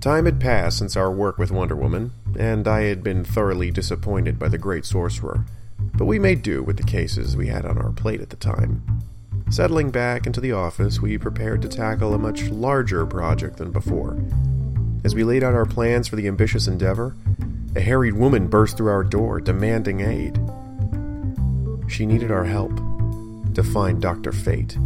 Time had passed since our work with Wonder Woman, and I had been thoroughly disappointed by the great sorcerer, but we made do with the cases we had on our plate at the time. Settling back into the office, we prepared to tackle a much larger project than before. As we laid out our plans for the ambitious endeavor, a harried woman burst through our door, demanding aid. She needed our help to find Dr. Fate.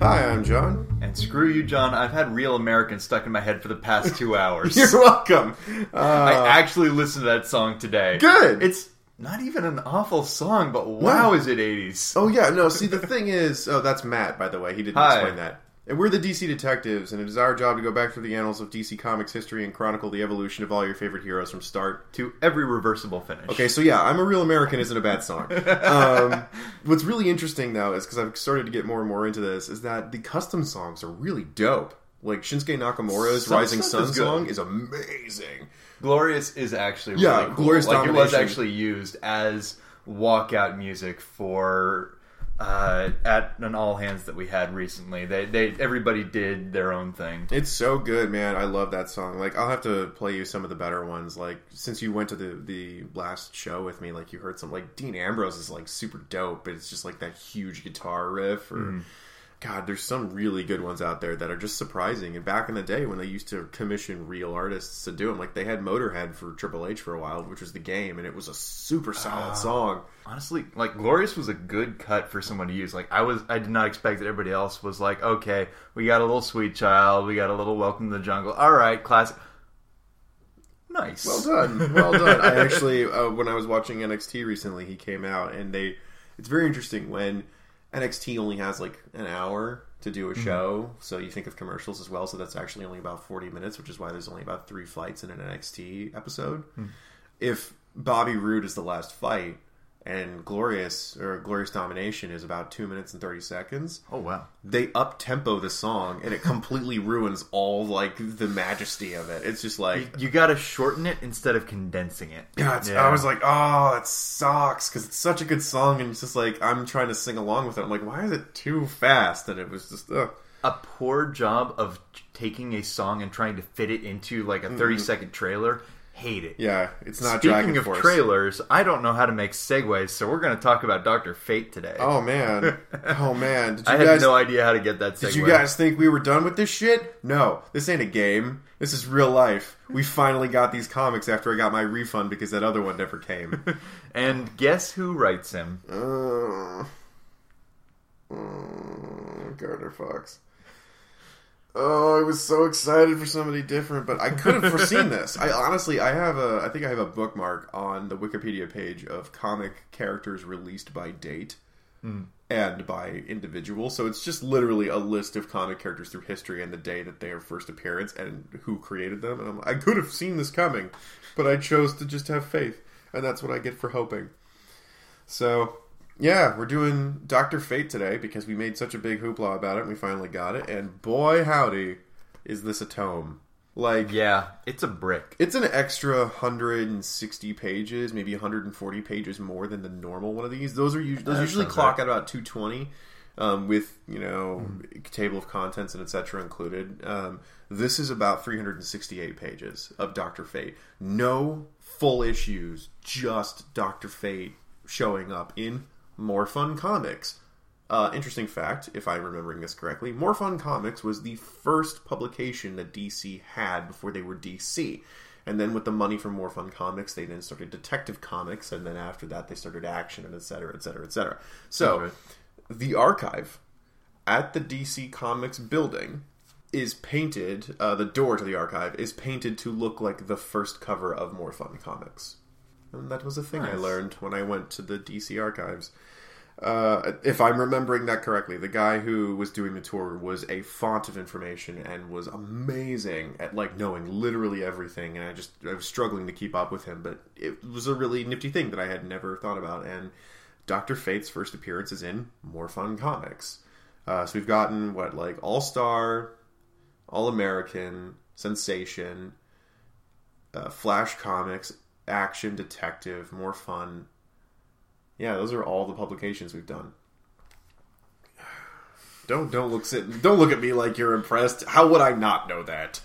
Hi, I'm John. And screw you, John. I've had Real American stuck in my head for the past 2 hours. You're welcome. I actually listened to that song today. Good. It's not even an awful song, but wow, is it 80s. Oh, yeah. No, see, the thing is... Oh, that's Matt, by the way. He didn't explain that. And we're the DC Detectives, and it is our job to go back through the annals of DC Comics history and chronicle the evolution of all your favorite heroes from start to every reversible finish. Okay, so yeah, I'm a Real American isn't a bad song. What's really interesting, though, is, because I've started to get more and more into this, is that the custom songs are really dope. Like, Shinsuke Nakamura's Rising Sun song is amazing. Glorious is actually really cool. Glorious Domination. It was actually used as walkout music for... at an all hands that we had recently, everybody did their own thing. It's so good, man. I love that song. Like, I'll have to play you some of the better ones. Like, since you went to the last show with me, like, you heard some, like, Dean Ambrose is like super dope, but it's just like that huge guitar riff. Or God, there's some really good ones out there that are just surprising. And back in the day when they used to commission real artists to do them, like they had Motorhead for Triple H for a while, which was the game, and it was a super solid song. Honestly, like, Glorious was a good cut for someone to use. Like, I did not expect that everybody else was like, okay, we got a little Sweet Child, we got a little Welcome to the Jungle, alright, classic. Nice. Well done. I actually, when I was watching NXT recently, he came out, and it's very interesting when NXT only has like an hour to do a show, so you think of commercials as well, so that's actually only about 40 minutes, which is why there's only about 3 fights in an NXT episode. If Bobby Roode is the last fight, and Glorious Domination is about 2 minutes and 30 seconds. Oh, wow. They up-tempo the song, and it completely ruins all, like, the majesty of it. It's just like... You gotta shorten it instead of condensing it. Yeah. I was like, oh, that sucks, because it's such a good song, and it's just like, I'm trying to sing along with it. I'm like, why is it too fast? And it was just... A poor job of taking a song and trying to fit it into, like, a 30-second trailer... Hate it. Yeah, it's not Dragon Force. Speaking of trailers, I don't know how to make segues, so we're going to talk about Dr. Fate today. Oh, man. Did you guys had no idea how to get that segue. Did you guys think we were done with this shit? No, this ain't a game. This is real life. We finally got these comics after I got my refund because that other one never came. And guess who writes him? Gardner Fox. Oh, I was so excited for somebody different, but I couldn't have foreseen this. I think I have a bookmark on the Wikipedia page of comic characters released by date and by individual. So it's just literally a list of comic characters through history and the day that their first appearance and who created them. And I could have seen this coming, but I chose to just have faith, and that's what I get for hoping. So... yeah, we're doing Dr. Fate today because we made such a big hoopla about it and we finally got it. And boy, howdy, is this a tome. Like, yeah, it's a brick. It's an extra 160 pages, maybe 140 pages more than the normal one of these. Those usually clock at about 220 with, table of contents and etc. included. This is about 368 pages of Dr. Fate. No full issues, just Dr. Fate showing up in... More Fun Comics. Interesting fact, if I'm remembering this correctly, More Fun Comics was the first publication that DC had before they were DC. And then with the money from More Fun Comics, they then started Detective Comics, and then after that they started Action, and etc., etc., etc. So, The archive at the DC Comics building is painted, the door to the archive is painted to look like the first cover of More Fun Comics. And that was a thing I learned when I went to the DC archives. If I'm remembering that correctly, the guy who was doing the tour was a font of information and was amazing at, like, knowing literally everything. And I was struggling to keep up with him, but it was a really nifty thing that I had never thought about. And Dr. Fate's first appearance is in More Fun Comics. So we've gotten, All-Star, All-American, Sensation, Flash Comics, Action, Detective, More Fun. Yeah, those are all the publications we've done. Don't look at me like you're impressed. How would I not know that?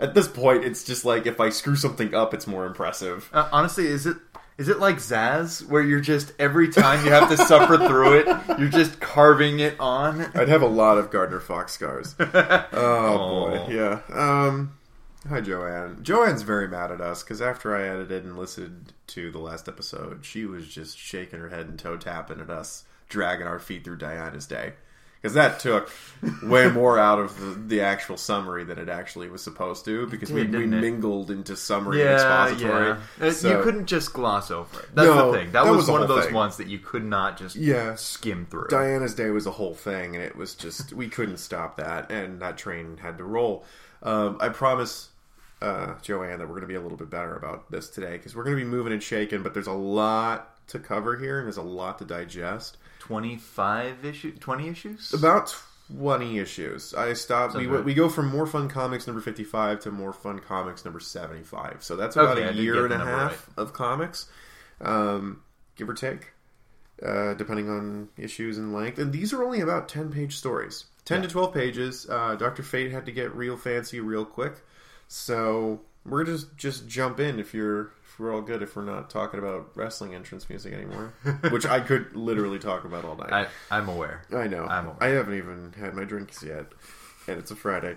At this point, it's just like if I screw something up, it's more impressive. Honestly, is it like Zazz, where you're just every time you have to suffer through it, you're just carving it on? I'd have a lot of Gardner Fox scars. Oh boy, yeah. Hi, Joanne. Joanne's very mad at us because after I edited and listened to the last episode, she was just shaking her head and toe tapping at us, dragging our feet through Diana's Day. Because that took way more out of the actual summary than it actually was supposed to. Because we mingled into summary and expository. Yeah. So, you couldn't just gloss over it. That's the thing. That was one of those ones that you could not just skim through. Diana's Day was a whole thing, and it was just... we couldn't stop that, and that train had to roll. I promise... Joanne, that we're going to be a little bit better about this today because we're going to be moving and shaking, but there's a lot to cover here and there's a lot to digest. 25 issues? 20 issues? About 20 issues. I stopped. We go from More Fun Comics number 55 to More Fun Comics number 75. So that's about a year and a half of comics, give or take, depending on issues and length. And these are only about 10-page stories. 10 to 12 pages. Dr. Fate had to get real fancy real quick. So we're just jump in if we're all good, if we're not talking about wrestling entrance music anymore, which I could literally talk about all night. I'm aware. I know. I'm aware. I haven't even had my drinks yet, and it's a Friday.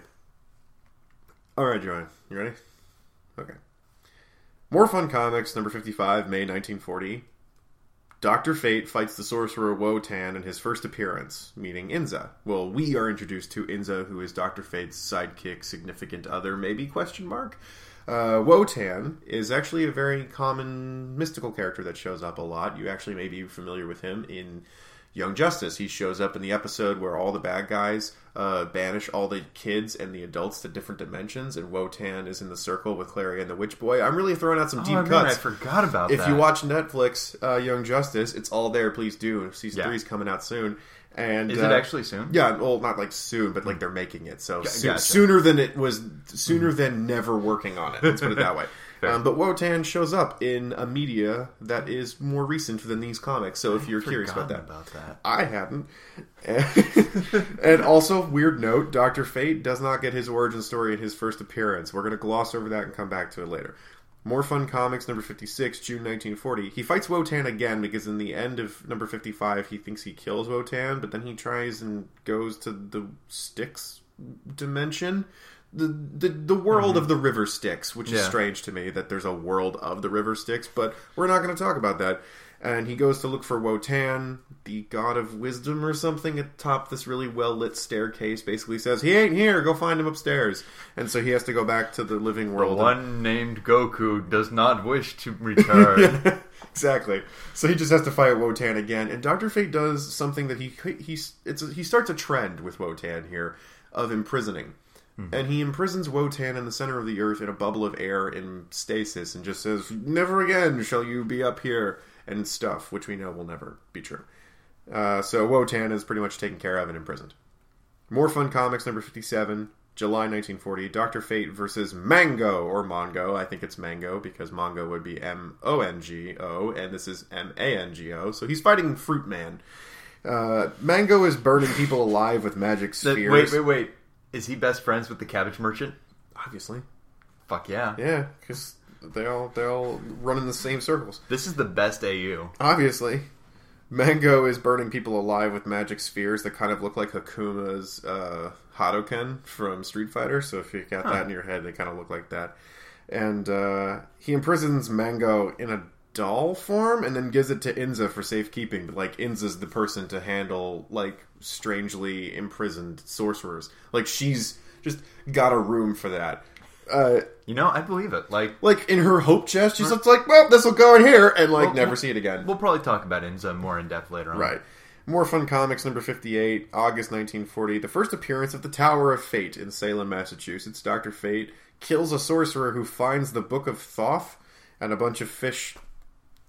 All right, Joanne, you ready? Okay. More Fun Comics, number 55, May 1940. Dr. Fate fights the sorcerer Wotan in his first appearance, meeting Inza. Well, we are introduced to Inza, who is Dr. Fate's sidekick, significant other, maybe, question mark? Wotan is actually a very common mystical character that shows up a lot. You actually may be familiar with him in Young Justice. He shows up in the episode where all the bad guys banish all the kids and the adults to different dimensions, and Wotan is in the circle with Clary and the Witch Boy. I'm really throwing out some deep cuts. I forgot about that. If you watch Netflix, Young Justice, it's all there. Please do. Season 3 is coming out soon. And, is it actually soon? Yeah, well, not like soon, but like they're making it. So sooner than it was, sooner than never working on it. Let's put it that way. But Wotan shows up in a media that is more recent than these comics. So if you're curious about that, I hadn't. And also, weird note, Dr. Fate does not get his origin story in his first appearance. We're going to gloss over that and come back to it later. More Fun Comics, number 56, June 1940. He fights Wotan again because in the end of number 55, he thinks he kills Wotan, but then he tries and goes to the Styx dimension. The world of the River Styx, which is strange to me that there's a world of the River Styx, but we're not going to talk about that. And he goes to look for Wotan, the god of wisdom or something, atop this really well-lit staircase. Basically says, he ain't here, go find him upstairs. And so he has to go back to the living world. The one named Goku does not wish to return. Yeah, exactly. So he just has to fight Wotan again. And Dr. Fate does something that he starts a trend with Wotan here of imprisoning. And he imprisons Wotan in the center of the earth in a bubble of air in stasis and just says, never again shall you be up here, and stuff, which we know will never be true. So Wotan is pretty much taken care of and imprisoned. More Fun Comics, number 57, July 1940, Dr. Fate versus Mango, or Mongo. I think it's Mango, because Mongo would be M-O-N-G-O, and this is M-A-N-G-O, so he's fighting Fruit Man. Mango is burning people alive with magic spears. Wait. Is he best friends with the Cabbage Merchant? Obviously. Fuck yeah. Yeah, because they all run in the same circles. This is the best AU. Obviously. Mango is burning people alive with magic spheres that kind of look like Hakuma's Hadouken from Street Fighter. So if you got that in your head, they kind of look like that. And he imprisons Mango in a doll form and then gives it to Inza for safekeeping. But, like, Inza's the person to handle, like, strangely imprisoned sorcerers. Like, she's just got a room for that. I believe it. Like in her hope chest, she's like, well, this will go in here, and, like, never see it again. We'll probably talk about Inza more in depth later on. Right. More Fun Comics, number 58, August 1940. The first appearance of the Tower of Fate in Salem, Massachusetts. Dr. Fate kills a sorcerer who finds the Book of Thoth and a bunch of fish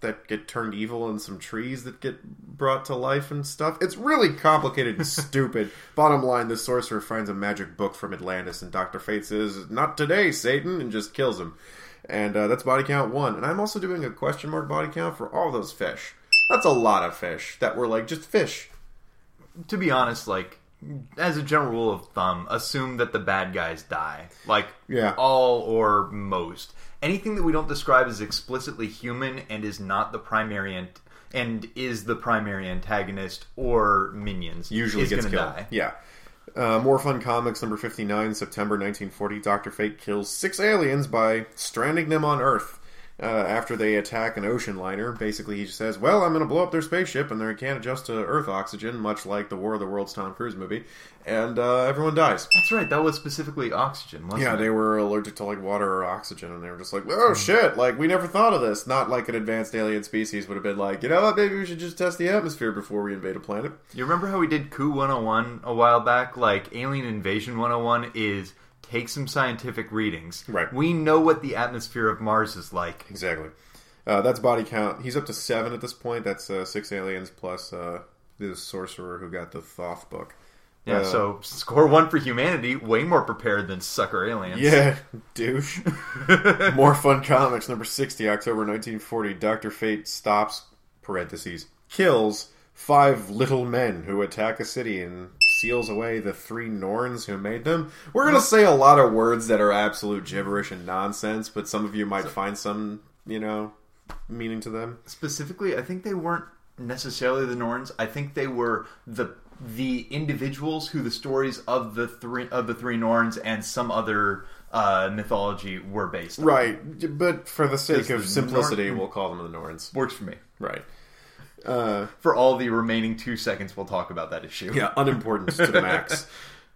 that get turned evil and some trees that get brought to life and stuff. It's really complicated and stupid. Bottom line, the sorcerer finds a magic book from Atlantis, and Dr. Fate says, not today, Satan, and just kills him. And that's body count 1. And I'm also doing a question mark body count for all those fish. That's a lot of fish that were, like, just fish. To be honest, like, as a general rule of thumb, assume that the bad guys die. Like, all or most. Anything that we don't describe as explicitly human and is not the primary and is the primary antagonist or minions usually gets killed. Die. Yeah. More Fun Comics number 59, September 1940. Dr. Fate kills 6 aliens by stranding them on Earth after they attack an ocean liner. Basically, he just says, well, I'm going to blow up their spaceship, and they can't adjust to Earth oxygen, much like the War of the Worlds Tom Cruise movie, and everyone dies. That's right. That was specifically oxygen, wasn't it? Yeah, they were allergic to, like, water or oxygen, and they were just like, oh, shit, like, we never thought of this. Not like an advanced alien species would have been like, you know what, maybe we should just test the atmosphere before we invade a planet. You remember how we did Coup 101 a while back? Like, Alien Invasion 101 is... take some scientific readings. Right. We know what the atmosphere of Mars is like. Exactly. That's body count. He's up to 7 at this point. That's 6 aliens plus the sorcerer who got the Thoth book. Yeah, so score 1 for humanity. Way more prepared than sucker aliens. Yeah, douche. More Fun Comics, number 60, October 1940. Dr. Fate stops, parentheses, kills 5 little men who attack a city and... seals away the 3 Norns who made them. We're going to say a lot of words that are absolute gibberish and nonsense, but some of you might find some, you know, meaning to them. Specifically, I think they weren't necessarily the Norns. I think they were the individuals who the stories of the three Norns and some other mythology were based on. Right, but for the sake of simplicity, we'll call them the Norns. Works for me. Right. For all the remaining 2 seconds, we'll talk about that issue. Yeah, unimportant to the max.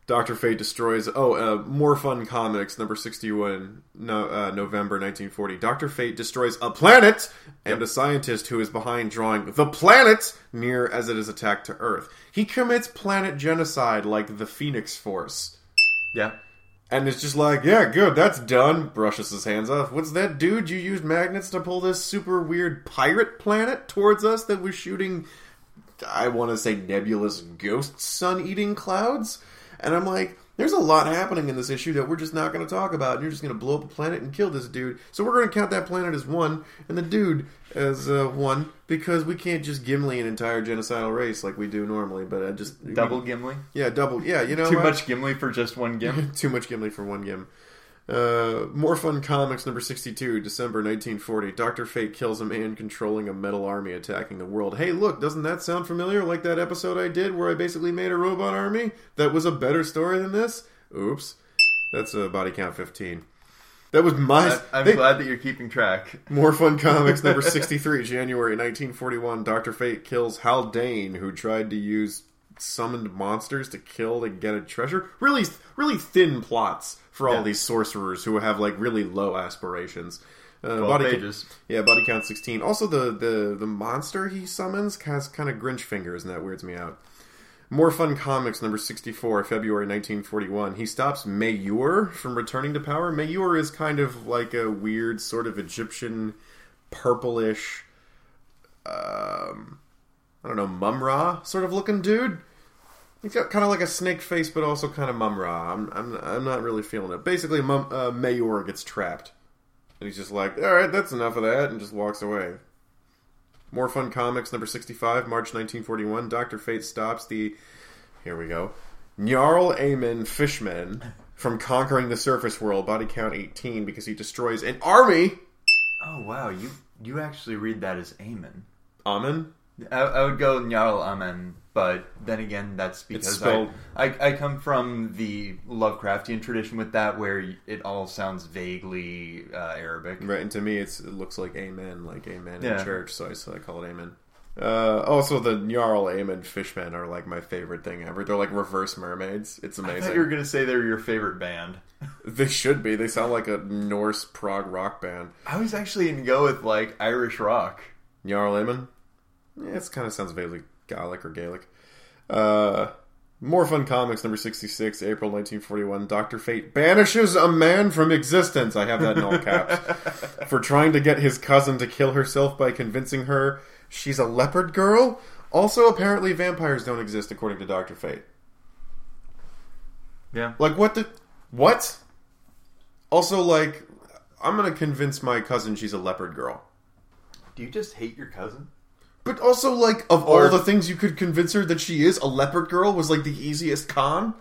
Dr. Fate destroys... More Fun Comics, number 61, November 1940. Dr. Fate destroys a planet and a scientist who is behind drawing the planet near as it is attacked to Earth. He commits planet genocide like the Phoenix Force. Yeah. And it's just like, yeah, good, that's done. Brushes his hands off. What's that, dude? You used magnets to pull this super weird pirate planet towards us that was shooting, I want to say, nebulous ghost sun-eating clouds? And I'm like, there's a lot happening in this issue that we're just not going to talk about. And you're just going to blow up a planet and kill this dude. So we're going to count that planet as 1 and the dude as 1 because we can't just Gimli an entire genocidal race like we do normally. But I just... Double Gimli? Yeah, double. Yeah, you know... Too much Gimli for just 1 Gim? Too much Gimli for 1 Gim. More Fun Comics, number 62, December 1940. Dr. Fate kills a man controlling a metal army attacking the world. Hey, look, doesn't that sound familiar? Like that episode I did where I basically made a robot army? That was a better story than this? Oops. That's body count 15. That was my... I'm glad that you're keeping track. More Fun Comics, number 63, January 1941. Dr. Fate kills Hal Dane, who tried to use summoned monsters to kill to get a treasure. Really, really thin plots for all these sorcerers who have, like, really low aspirations. 12 pages. Body count 16. Also, the monster he summons has kind of Grinch fingers, and that weirds me out. More Fun Comics, number 64, February 1941. He stops Mayur from returning to power. Mayur is kind of like a weird sort of Egyptian purplish, Mum-Ra sort of looking dude. He's got kind of like a snake face, but also kind of Mum-Ra. I'm not really feeling it. Basically, Mayur gets trapped. And he's just like, all right, that's enough of that, and just walks away. More Fun Comics, number 65, March 1941. Dr. Fate stops the... Here we go. Nyarl-Amen Fishmen from conquering the surface world. Body count 18, because he destroys an army! Oh, wow. You actually read that as Amen. Amen? I would go Nyarl-Amen, but then again, that's because I come from the Lovecraftian tradition with that, where it all sounds vaguely Arabic. Right, and to me, it looks like Amen, in church, so I call it Amen. Also, the Nyarl-Amen Fishmen are like my favorite thing ever. They're like reverse mermaids. It's amazing. I thought you were going to say they're your favorite band. They should be. They sound like a Norse prog rock band. I was actually going to go with like Irish rock. Nyarl-Amen? Yeah, it kind of sounds vaguely Gallic or Gaelic. More Fun Comics, number 66, April 1941. Dr. Fate banishes a man from existence. I have that in all caps. For trying to get his cousin to kill herself by convincing her she's a leopard girl. Also, apparently vampires don't exist, according to Dr. Fate. Yeah. Like, what the... What? Also, like, I'm going to convince my cousin she's a leopard girl. Do you just hate your cousin? But also, like, of all the things you could convince her that she is, a leopard girl was, like, the easiest con.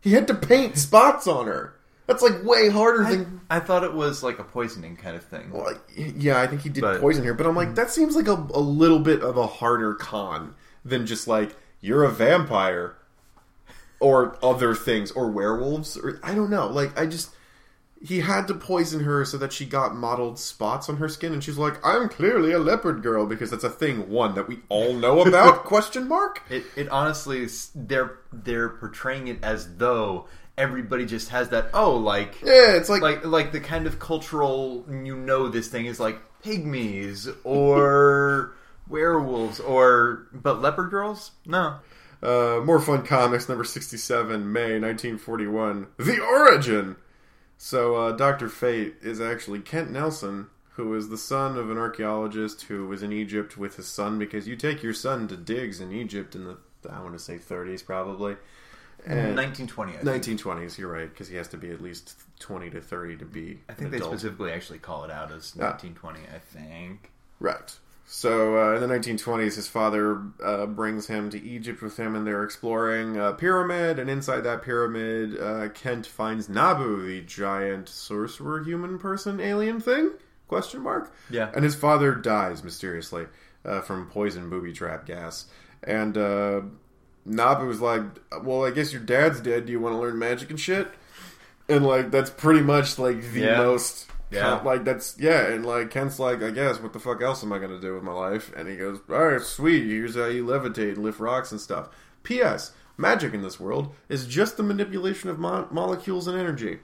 He had to paint spots on her. That's, like, way harder than... I thought it was, like, a poisoning kind of thing. Well, yeah, I think he did poison her. But I'm like, that seems like a little bit of a harder con than just, like, you're a vampire. Or other things. Or werewolves. Or I don't know. Like, I just... He had to poison her so that she got mottled spots on her skin, and she's like, I'm clearly a leopard girl, because that's a thing, that we all know about, It honestly, they're portraying it as though everybody just has that, yeah, it's like the kind of cultural, this thing is like pygmies, or werewolves, or, but leopard girls? No. More Fun Comics, number 67, May 1941. The Origin! So, Dr. Fate is actually Kent Nelson, who is the son of an archaeologist who was in Egypt with his son, because you take your son to digs in Egypt in the, I want to say 30s, probably. And 1920, I think. 1920s, you're right, because he has to be at least 20 to 30 to be I think an adult. They specifically actually call it out as 1920, I think. Right. So, in the 1920s, his father brings him to Egypt with him, and they're exploring a pyramid, and inside that pyramid, Kent finds Nabu, the giant sorcerer human person alien thing? Yeah. And his father dies, mysteriously, from poison booby trap gas. And Nabu's like, well, I guess your dad's dead, do you want to learn magic and shit? And, like, that's pretty much, like, the most... Yeah, like that's and like Kent's like, I guess what the fuck else am I gonna do with my life? And he goes, all right, sweet. Here's how you levitate and lift rocks and stuff. P.S. Magic in this world is just the manipulation of molecules and energy.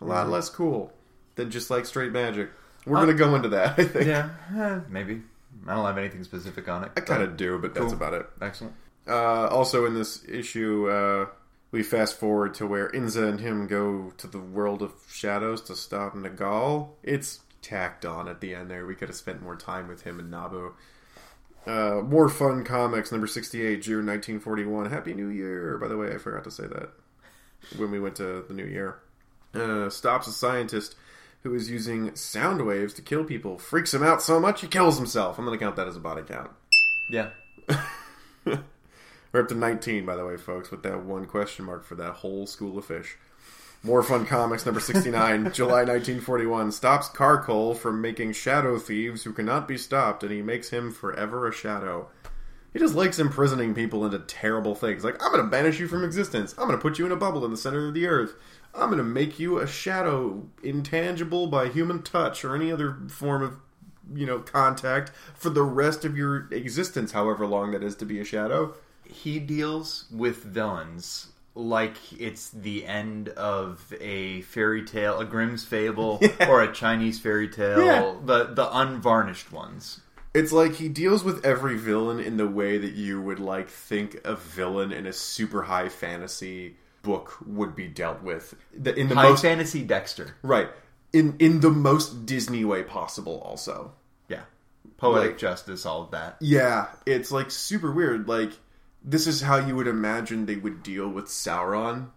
A lot less cool than just like straight magic. We're gonna go into that, I think. Yeah, maybe. I don't have anything specific on it. I kind of do, but that's about it. Excellent. Also in this issue. We fast forward to where Inza and him go to the world of shadows to stop Nagal. It's tacked on at the end there. We could have spent more time with him and Nabu. More Fun Comics, number 68, June 1941. Happy New Year! By the way, I forgot to say that when we went to the New Year. Stops a scientist who is using sound waves to kill people. Freaks him out so much he kills himself. I'm going to count that as a body count. Yeah. We're up to 19, by the way, folks, with that one question mark for that whole school of fish. More Fun Comics, number 69, July 1941, stops Karkul from making shadow thieves who cannot be stopped, and he makes him forever a shadow. He just likes imprisoning people into terrible things. Like, I'm going to banish you from existence. I'm going to put you in a bubble in the center of the earth. I'm going to make you a shadow, intangible by human touch or any other form of, you know, contact for the rest of your existence, however long that is to be a shadow. He deals with villains like it's the end of a fairy tale, a Grimm's fable, or a Chinese fairy tale, the unvarnished ones. It's like he deals with every villain in the way that you would, like, think a villain in a super high fantasy book would be dealt with. In the high fantasy Dexter. Right. In the most Disney way possible, also. Yeah. Poetic justice, all of that. Yeah. It's, like, super weird, like... This is how you would imagine they would deal with Sauron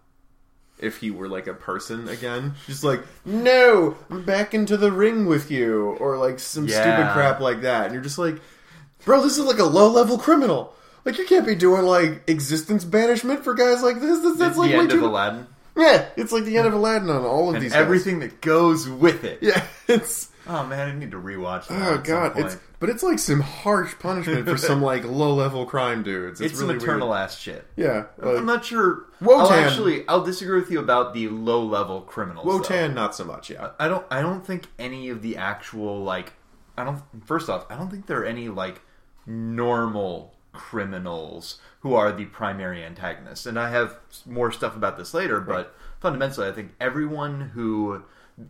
if he were, like, a person again. Just like, no, I'm back into the ring with you. Or, like, some stupid crap like that. And you're just like, bro, this is like a low-level criminal. Like, you can't be doing, like, existence banishment for guys like this. That's like the end of Aladdin. Yeah, it's like the end of Aladdin on all of these guys. Everything that goes with it. Yeah, it's... Oh, man, I need to rewatch that. Oh, God. But it's like some harsh punishment for some, like, low-level crime dudes. It's really maternal-ass shit. Yeah. Like, I'm not sure. Wotan. I'll disagree with you about the low-level criminals. Wotan, not so much, yeah. I don't think any of the actual, like... First off, I don't think there are any, like, normal criminals who are the primary antagonists. And I have more stuff about this later, but fundamentally, I think everyone who...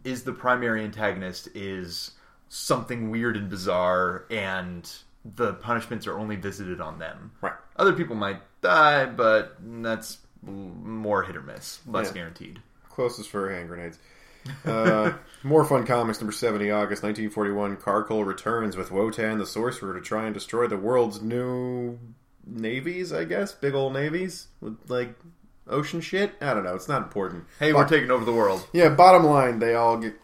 is the primary antagonist is something weird and bizarre, and the punishments are only visited on them. Right. Other people might die, but that's more hit or miss. Less guaranteed. Closest for hand grenades. More Fun Comics, number 70, August 1941. Karkul returns with Wotan the Sorcerer to try and destroy the world's new navies, I guess. Big old navies with, like... ocean shit? I don't know. It's not important. Hey, we're taking over the world. Yeah, bottom line, they all get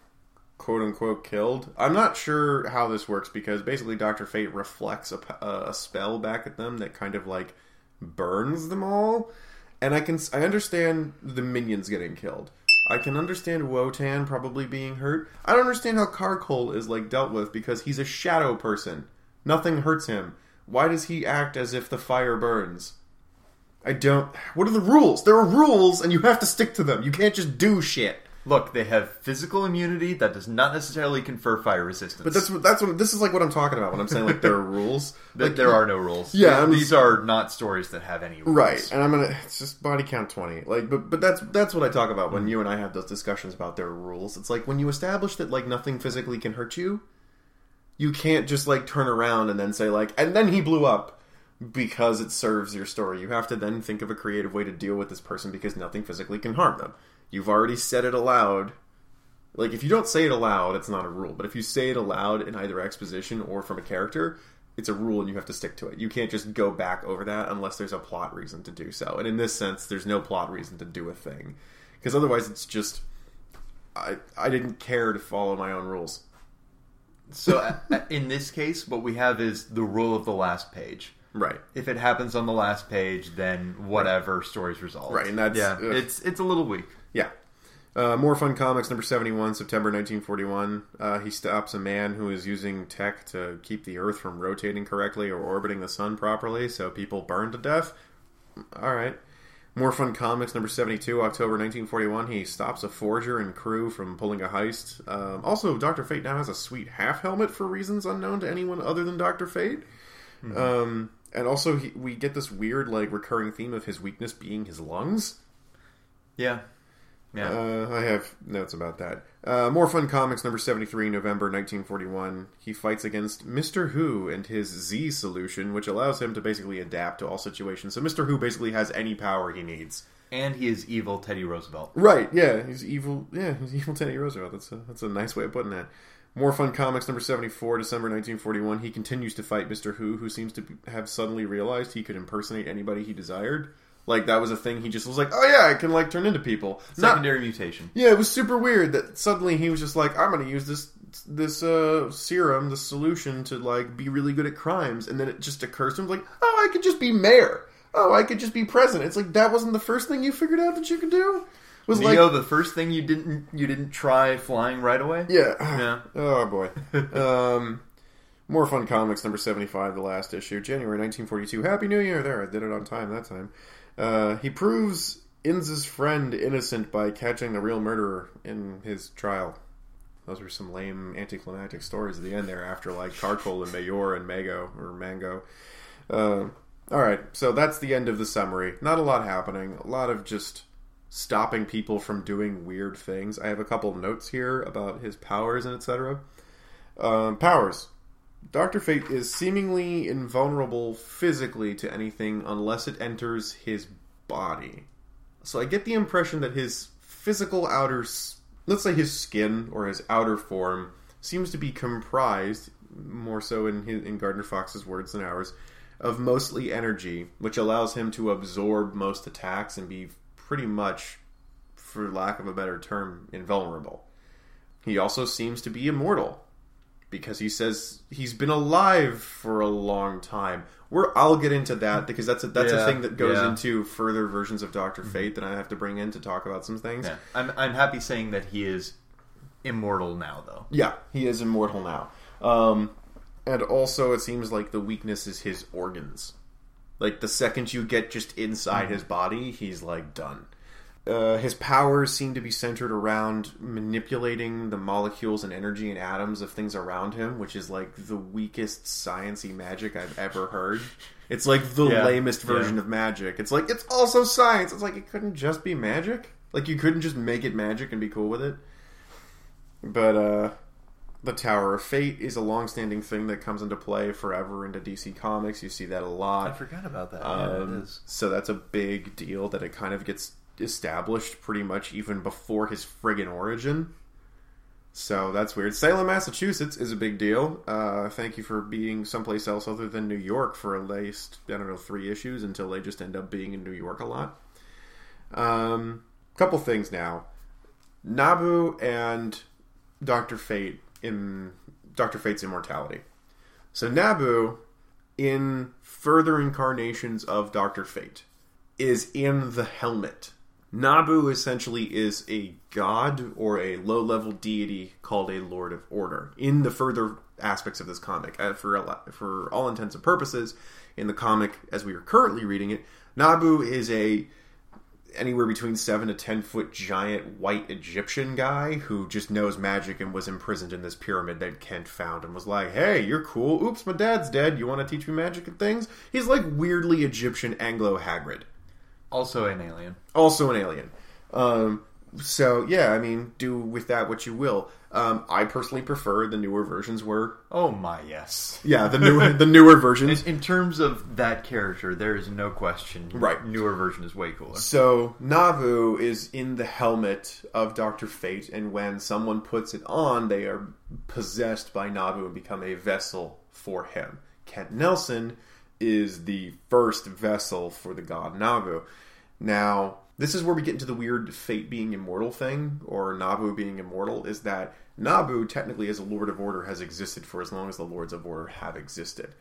quote-unquote killed. I'm not sure how this works, because basically Dr. Fate reflects a spell back at them that kind of, like, burns them all. And I understand the minions getting killed. I can understand Wotan probably being hurt. I don't understand how Karkul is, like, dealt with, because he's a shadow person. Nothing hurts him. Why does he act as if the fire burns? I don't... What are the rules? There are rules, and you have to stick to them. You can't just do shit. Look, they have physical immunity that does not necessarily confer fire resistance. But that's what this is, like, what I'm talking about when I'm saying, like, there are rules. Like, there are no rules. Yeah, these are not stories that have any rules. Right, and it's just body count 20. Like, but that's what I talk about when you and I have those discussions about their rules. It's like, when you establish that, like, nothing physically can hurt you, you can't just, like, turn around and then say, like, and then he blew up. Because it serves your story. You have to then think of a creative way to deal with this person, because nothing physically can harm them. You've already said it aloud. Like, if you don't say it aloud, it's not a rule. But if you say it aloud in either exposition or from a character, it's a rule and you have to stick to it. You can't just go back over that unless there's a plot reason to do so. And in this sense, there's no plot reason to do a thing. Because otherwise it's just... I didn't care to follow my own rules. So, in this case, what we have is the rule of the last page. Right. If it happens on the last page, then whatever, story's resolved. Right, and that's... Yeah, it's a little weak. Yeah. More Fun Comics, number 71, September 1941. He stops a man who is using tech to keep the Earth from rotating correctly or orbiting the sun properly, so people burn to death. All right. More Fun Comics, number 72, October 1941. He stops a forger and crew from pulling a heist. Also, Dr. Fate now has a sweet half-helmet for reasons unknown to anyone other than Dr. Fate. Mm-hmm. And also, we get this weird, like, recurring theme of his weakness being his lungs. Yeah. Yeah. I have notes about that. More Fun Comics, number 73, November 1941. He fights against Mr. Who and his Z solution, which allows him to basically adapt to all situations. So Mr. Who basically has any power he needs. And he is evil Teddy Roosevelt. Right, yeah. He's evil. Yeah, he's evil Teddy Roosevelt. That's a nice way of putting that. More Fun Comics, number 74, December 1941. He continues to fight Mr. Who seems to have suddenly realized he could impersonate anybody he desired. Like, that was a thing. He just was like, oh yeah, I can, like, turn into people. Secondary mutation. Yeah, it was super weird that suddenly he was just like, I'm going to use this serum, this solution to, like, be really good at crimes. And then it just occurs to him, like, oh, I could just be mayor. Oh, I could just be president. It's like, that wasn't the first thing you figured out that you could do? Was Neo, like, the first thing you didn't try flying right away? Yeah. Yeah. Oh, boy. More Fun Comics, number 75, the last issue. January 1942. Happy New Year. There, I did it on time that time. He proves Inza's friend innocent by catching the real murderer in his trial. Those were some lame anticlimactic stories at the end there after, like, Karkul and Mayur and Mango. Alright, so that's the end of the summary. Not a lot happening. A lot of just... stopping people from doing weird things. I have a couple notes here about his powers and etc. Powers. Dr. Fate is seemingly invulnerable physically to anything unless it enters his body. So I get the impression that his physical outer... let's say his skin or his outer form seems to be comprised, more so in Gardner Fox's words than ours, of mostly energy, which allows him to absorb most attacks and be... pretty much, for lack of a better term, invulnerable. He also seems to be immortal, because he says he's been alive for a long time. I'll get into that, because that's a thing that goes into further versions of Dr. Fate that I have to bring in to talk about some things. Yeah. I'm happy saying that he is immortal now, though. Yeah, he is immortal now. And also, it seems like the weakness is his organs. Like, the second you get just inside his body, he's, like, done. His powers seem to be centered around manipulating the molecules and energy and atoms of things around him, which is, like, the weakest science-y magic I've ever heard. It's, like, the lamest version of magic. It's, like, it's also science. It's, like, it couldn't just be magic. Like, you couldn't just make it magic and be cool with it. But, the Tower of Fate is a long-standing thing that comes into play forever into DC Comics. You see that a lot. I forgot about that. Yeah, it is. So that's a big deal that it kind of gets established pretty much even before his friggin' origin. So that's weird. Salem, Massachusetts is a big deal. Thank you for being someplace else other than New York for at least, 3 issues until they just end up being in New York a lot. Couple things now. Nabu and... Dr. Fate in Dr. Fate's immortality. So Nabu, in further incarnations of Dr. Fate, is in the helmet. Nabu essentially is a god or a low-level deity called a Lord of Order in the further aspects of this comic. For all intents and purposes, in the comic as we are currently reading it, Nabu is a anywhere between 7 to 10 foot giant white Egyptian guy who just knows magic and was imprisoned in this pyramid that Kent found and was like, hey, you're cool. Oops, my dad's dead. You want to teach me magic and things? He's like weirdly Egyptian Anglo-Hagrid. Also an alien. So, yeah, I mean, do with that what you will. I personally prefer the newer versions were... Oh, my, yes. Yeah, the newer versions. In terms of that character, there is no question. Right. Newer version is way cooler. So, Nabu is in the helmet of Dr. Fate, and when someone puts it on, they are possessed by Nabu and become a vessel for him. Kent Nelson is the first vessel for the god Nabu. Now, this is where we get into the weird Fate being immortal thing, or Nabu being immortal, is that Nabu, technically as a Lord of Order, has existed for as long as the Lords of Order have existed.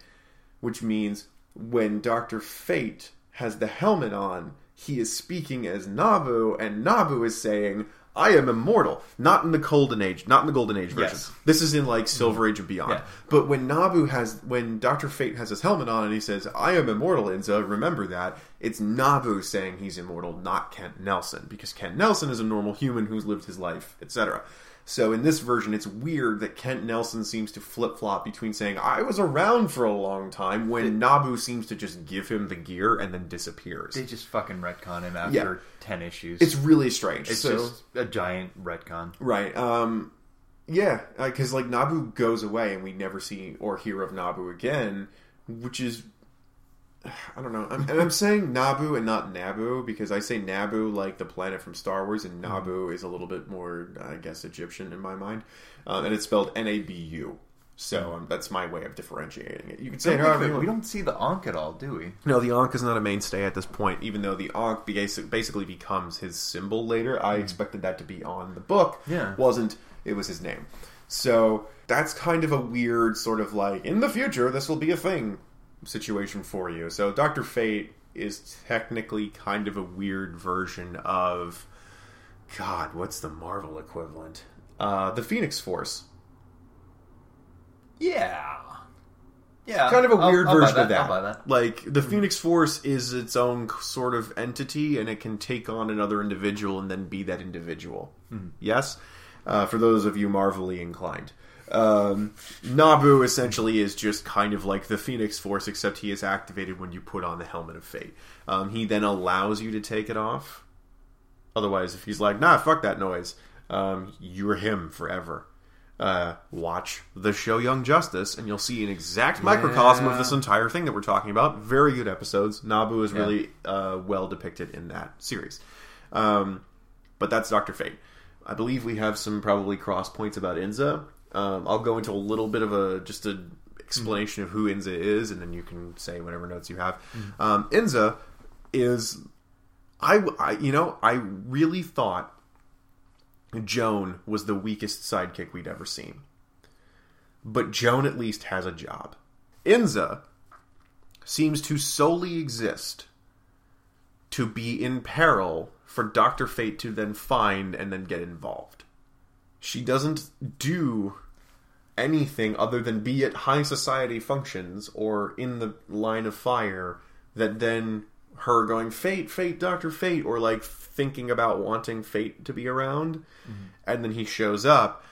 Which means, when Dr. Fate has the helmet on, he is speaking as Nabu, and Nabu is saying, I am immortal. Not in the Golden Age version. Yes. This is in like Silver Age and beyond. Yeah. But when Dr. Fate has his helmet on and he says, I am immortal, Inza, remember that, it's Nabu saying he's immortal, not Kent Nelson. Because Kent Nelson is a normal human who's lived his life, etc. So in this version, it's weird that Kent Nelson seems to flip-flop between saying, I was around for a long time, when Nabu seems to just give him the gear and then disappears. They just fucking retcon him after 10 issues. It's really strange. It's just a giant retcon. Right. Yeah, because like Nabu goes away and we never see or hear of Nabu again, which is... I don't know. I'm saying Nabu and not Nabu because I say Nabu like the planet from Star Wars, and Nabu is a little bit more, I guess, Egyptian in my mind. And it's spelled N-A-B-U. So that's my way of differentiating it. You could say we don't see the Ankh at all, do we? No, the Ankh is not a mainstay at this point, even though the Ankh basically becomes his symbol later. I expected that to be on the book. Yeah. Wasn't. It was his name. So that's kind of a weird sort of like, in the future, this will be a thing situation for you. So Dr. Fate is technically kind of a weird version of, God, what's the Marvel equivalent? The Phoenix Force. Yeah. Kind of a weird version of that. Like, the Phoenix Force is its own sort of entity, and it can take on another individual and then be that individual. Mm. Yes? For those of you Marvel-y inclined. Nabu essentially is just kind of like the Phoenix Force, except he is activated when you put on the Helmet of Fate. He then allows you to take it off. Otherwise, if he's like, nah, fuck that noise, you're him forever. Watch the show Young Justice, and you'll see an exact microcosm of this entire thing that we're talking about. Very good episodes. Nabu is really well depicted in that series. But that's Dr. Fate. I believe we have some probably cross points about Inza. I'll go into a little bit of a explanation of who Inza is, and then you can say whatever notes you have. Mm-hmm. Inza is, I really thought Joan was the weakest sidekick we'd ever seen. But Joan at least has a job. Inza seems to solely exist to be in peril for Dr. Fate to then find and then get involved. She doesn't do anything other than be at high society functions or in the line of fire that then her going, Fate, Dr. Fate, or like thinking about wanting Fate to be around. Mm-hmm. And then he shows up.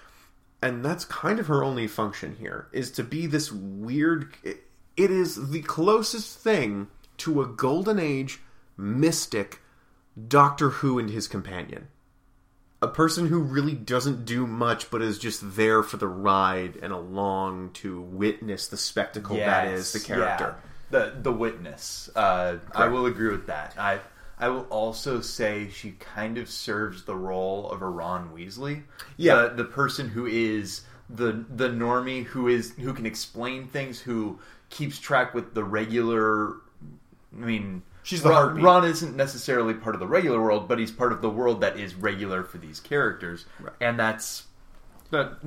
And that's kind of her only function here, is to be this weird... It is the closest thing to a Golden Age mystic Doctor Who and his companion. A person who really doesn't do much, but is just there for the ride and along to witness the spectacle that is the character. Yeah. The witness. I will agree with that. I will also say she kind of serves the role of a Ron Weasley. Yeah. The person who is the normie, who can explain things, who keeps track with the regular... I mean... She's the heartbeat. Ron isn't necessarily part of the regular world, but he's part of the world that is regular for these characters. Right. And that's But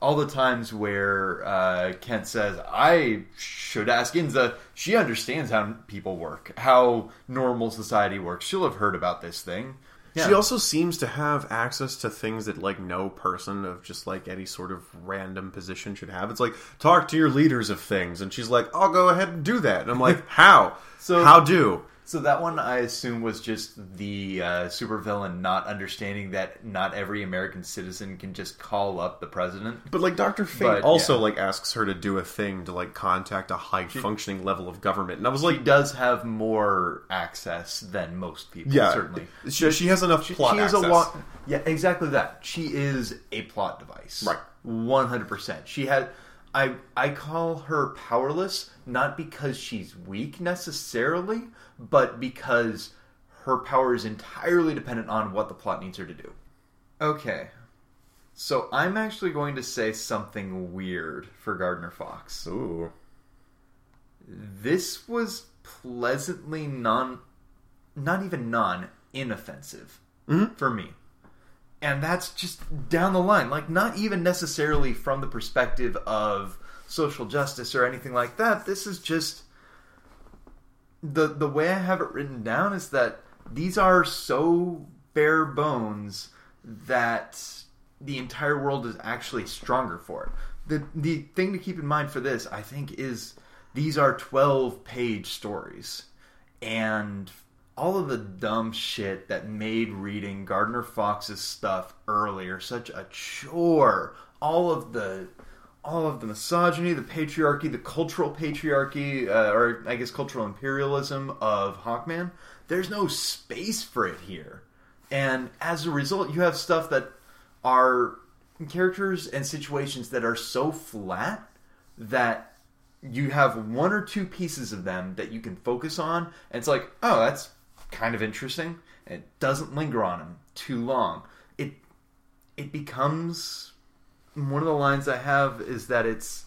all the times where Kent says, I should ask Inza, she understands how people work, how normal society works. She'll have heard about this thing. Yeah. She also seems to have access to things that, like, no person of just, like, any sort of random position should have. It's like, talk to your leaders of things. And she's like, I'll go ahead and do that. And I'm like, how? So that one, I assume, was just the supervillain not understanding that not every American citizen can just call up the president. But, like, Dr. Fate also asks her to do a thing to, like, contact a high-functioning level of government. And I was like... She does have more access than most people, certainly. She has enough plot access. Yeah, exactly that. She is a plot device. Right. 100%. She has... I call her powerless, not because she's weak necessarily, but because her power is entirely dependent on what the plot needs her to do. Okay. So I'm actually going to say something weird for Gardner Fox. Ooh. This was pleasantly inoffensive for me. And that's just down the line. Like, not even necessarily from the perspective of social justice or anything like that. This is just... The way I have it written down is that these are so bare bones that the entire world is actually stronger for it. The thing to keep in mind for this, I think, is these are 12-page stories. And... all of the dumb shit that made reading Gardner Fox's stuff earlier such a chore. All of the misogyny, the patriarchy, the cultural patriarchy, or I guess cultural imperialism of Hawkman. There's no space for it here. And as a result, you have stuff that are characters and situations that are so flat that you have one or two pieces of them that you can focus on. And it's like, oh, that's... kind of interesting, and it doesn't linger on him too long. It becomes... one of the lines I have is that it's...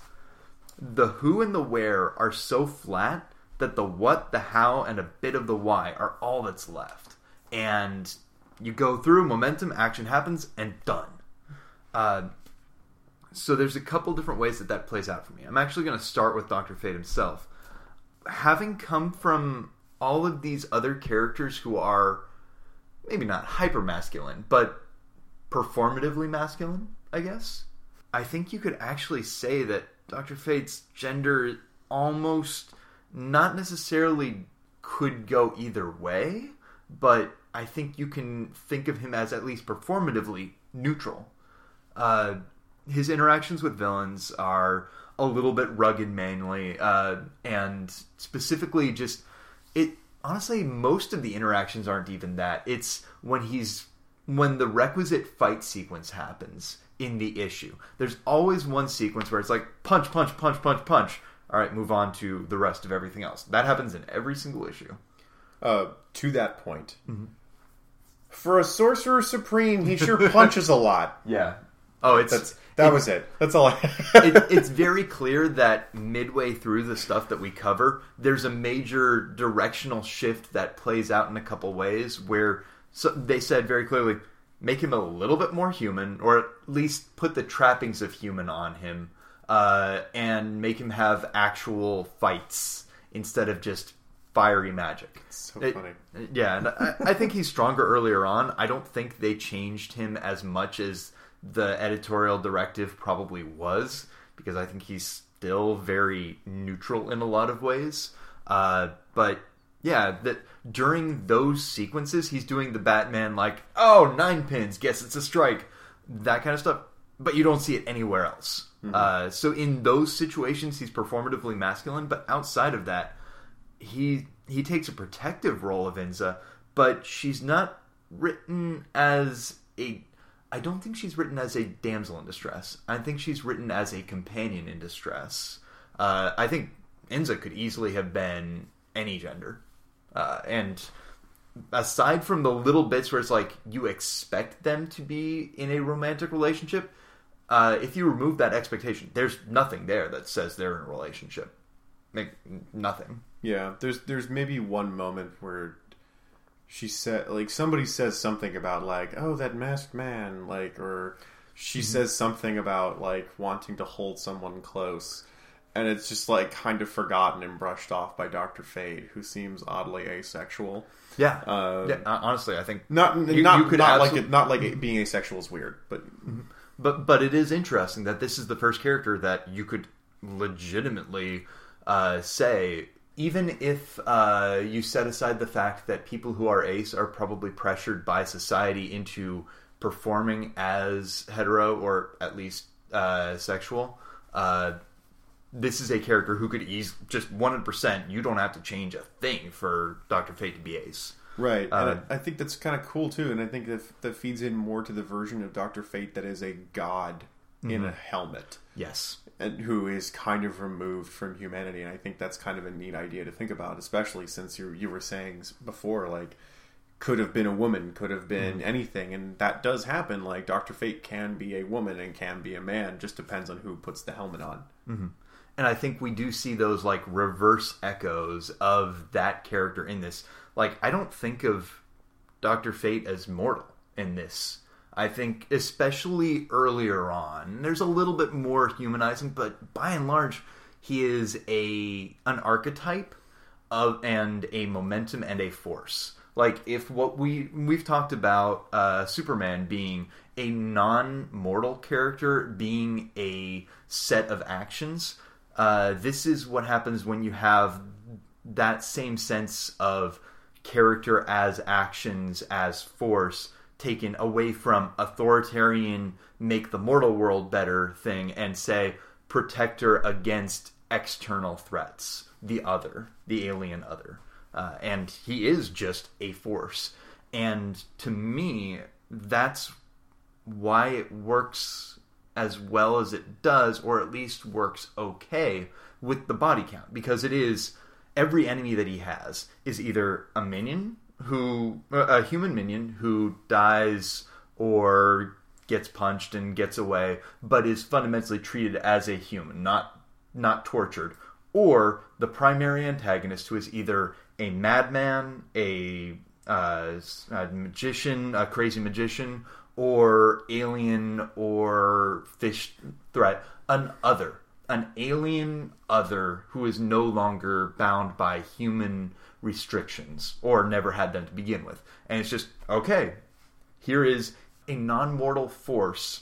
the who and the where are so flat that the what, the how, and a bit of the why are all that's left. And you go through, momentum, action happens, and done. So there's a couple different ways that plays out for me. I'm actually going to start with Dr. Fate himself. Having come from... all of these other characters who are maybe not hyper-masculine, but performatively masculine, I guess. I think you could actually say that Dr. Fate's gender almost not necessarily could go either way, but I think you can think of him as at least performatively neutral. His interactions with villains are a little bit rugged mainly, and specifically just... honestly, most of the interactions aren't even that. It's when the requisite fight sequence happens in the issue. There's always one sequence where it's like, punch, punch, punch, punch, punch. All right, move on to the rest of everything else. That happens in every single issue. To that point. Mm-hmm. For a Sorcerer Supreme, he sure punches a lot. Yeah. Oh, that was it. That's all. It's very clear that midway through the stuff that we cover, there's a major directional shift that plays out in a couple ways where they said very clearly, make him a little bit more human, or at least put the trappings of human on him, and make him have actual fights instead of just fiery magic. It's so funny. Yeah, and I think he's stronger earlier on. I don't think they changed him as much as... the editorial directive probably was, because I think he's still very neutral in a lot of ways. But yeah, that during those sequences, he's doing the Batman, like, oh, 9 pins, guess it's a strike, that kind of stuff. But you don't see it anywhere else. Mm-hmm. So in those situations, he's performatively masculine, but outside of that, he takes a protective role of Inza, but she's not written as I don't think she's written as a damsel in distress. I think she's written as a companion in distress. I think Inza could easily have been any gender. And aside from the little bits where it's like you expect them to be in a romantic relationship, if you remove that expectation, there's nothing there that says they're in a relationship. Like, nothing. Yeah, there's maybe one moment where... she said, like, somebody says something about, like, oh, that masked man, like, or she says something about like wanting to hold someone close, and it's just like kind of forgotten and brushed off by Dr. Fate, who seems oddly asexual. Yeah, honestly, I think not like it being asexual is weird, but it is interesting that this is the first character that you could legitimately say. Even if you set aside the fact that people who are ace are probably pressured by society into performing as hetero or at least sexual, this is a character who could easily just 100%. You don't have to change a thing for Dr. Fate to be ace. Right. And I think that's kind of cool, too. And I think that feeds in more to the version of Dr. Fate that is a god in a helmet. Yes. And who is kind of removed from humanity, and I think that's kind of a neat idea to think about, especially since you were saying before, like, could have been a woman, could have been anything, and that does happen. Like, Dr. Fate can be a woman and can be a man, just depends on who puts the helmet on. Mm-hmm. And I think we do see those, like, reverse echoes of that character in this. Like, I don't think of Dr. Fate as mortal in this. I think, especially earlier on, there's a little bit more humanizing, but by and large, he is an archetype of and a momentum and a force. Like, if what we've talked about Superman being a non-mortal character, being a set of actions, this is what happens when you have that same sense of character as actions, as force, taken away from authoritarian make the mortal world better thing and say protector against external threats, the other, the alien other, and he is just a force. And to me, that's why it works as well as it does, or at least works okay with the body count, because it is every enemy that he has is either a minion who, a human minion who dies or gets punched and gets away, but is fundamentally treated as a human, not tortured, or the primary antagonist, who is either a madman, a magician, a crazy magician, or alien or fish threat, an other, an alien other who is no longer bound by human restrictions, or never had them to begin with. And it's just, okay, here is a non-mortal force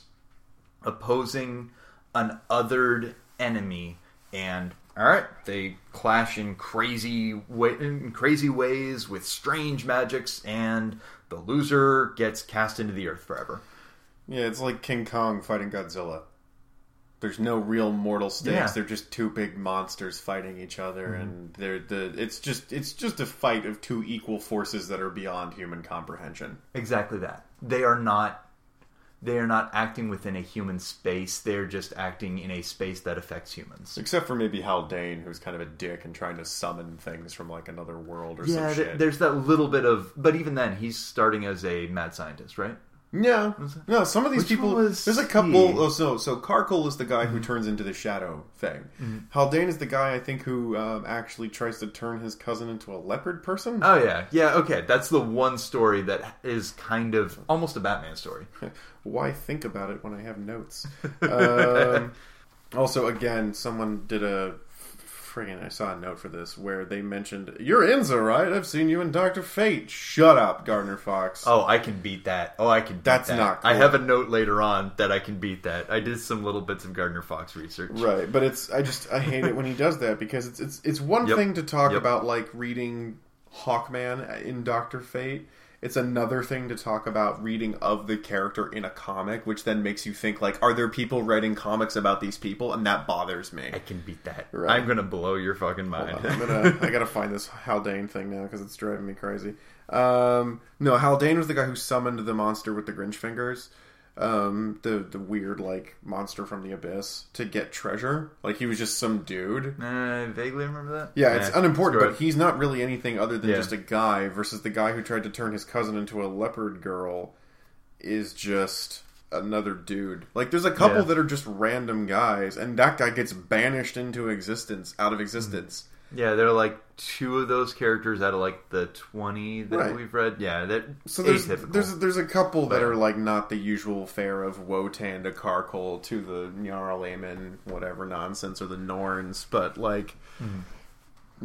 opposing an othered enemy, and all right, they clash in crazy ways with strange magics, and the loser gets cast into the earth forever. Yeah, it's like King Kong fighting Godzilla. There's no real mortal stakes. Yeah. They're just two big monsters fighting each other, and it's just a fight of two equal forces that are beyond human comprehension. Exactly that. They are not acting within a human space. They're just acting in a space that affects humans. Except for maybe Hal Dane, who's kind of a dick and trying to summon things from like another world or some shit. Yeah, there's that little bit of, but even then, he's starting as a mad scientist, right? Yeah, no. Some of these people. There's a couple. Oh, so Karkul is the guy who turns into the shadow thing. Hal Dane is the guy I think who actually tries to turn his cousin into a leopard person. Oh yeah. Okay, that's the one story that is kind of almost a Batman story. Why think about it when I have notes? Also, again, someone did a friggin'. I saw a note for this where they mentioned, "You're Inza, right? I've seen you in Dr. Fate." Shut up, Gardner Fox. Oh, I can beat that. That's not cool. I have a note later on that I can beat that. I did some little bits of Gardner Fox research. Right, but I hate it when he does that, because it's one thing to talk about, like, reading Hawkman in Dr. Fate. It's another thing to talk about reading of the character in a comic, which then makes you think, like, are there people writing comics about these people? And that bothers me. I can beat that. Right. I'm going to blow your fucking mind. I got to find this Hal Dane thing now, because it's driving me crazy. No, Hal Dane was the guy who summoned the monster with the Grinch fingers. The weird, like, monster from the abyss to get treasure. Like, he was just some dude. I vaguely remember that. Yeah, it's unimportant, but he's not really anything other than just a guy, versus the guy who tried to turn his cousin into a leopard girl is just another dude. Like, there's a couple that are just random guys, and that guy gets banished out of existence. Yeah, there are like two of those characters out of like the 20 that we've read. Yeah, that so there's a couple that are like not the usual fare of Wotan to Karkul to the Nyarl-Amen whatever nonsense or the Norns, but like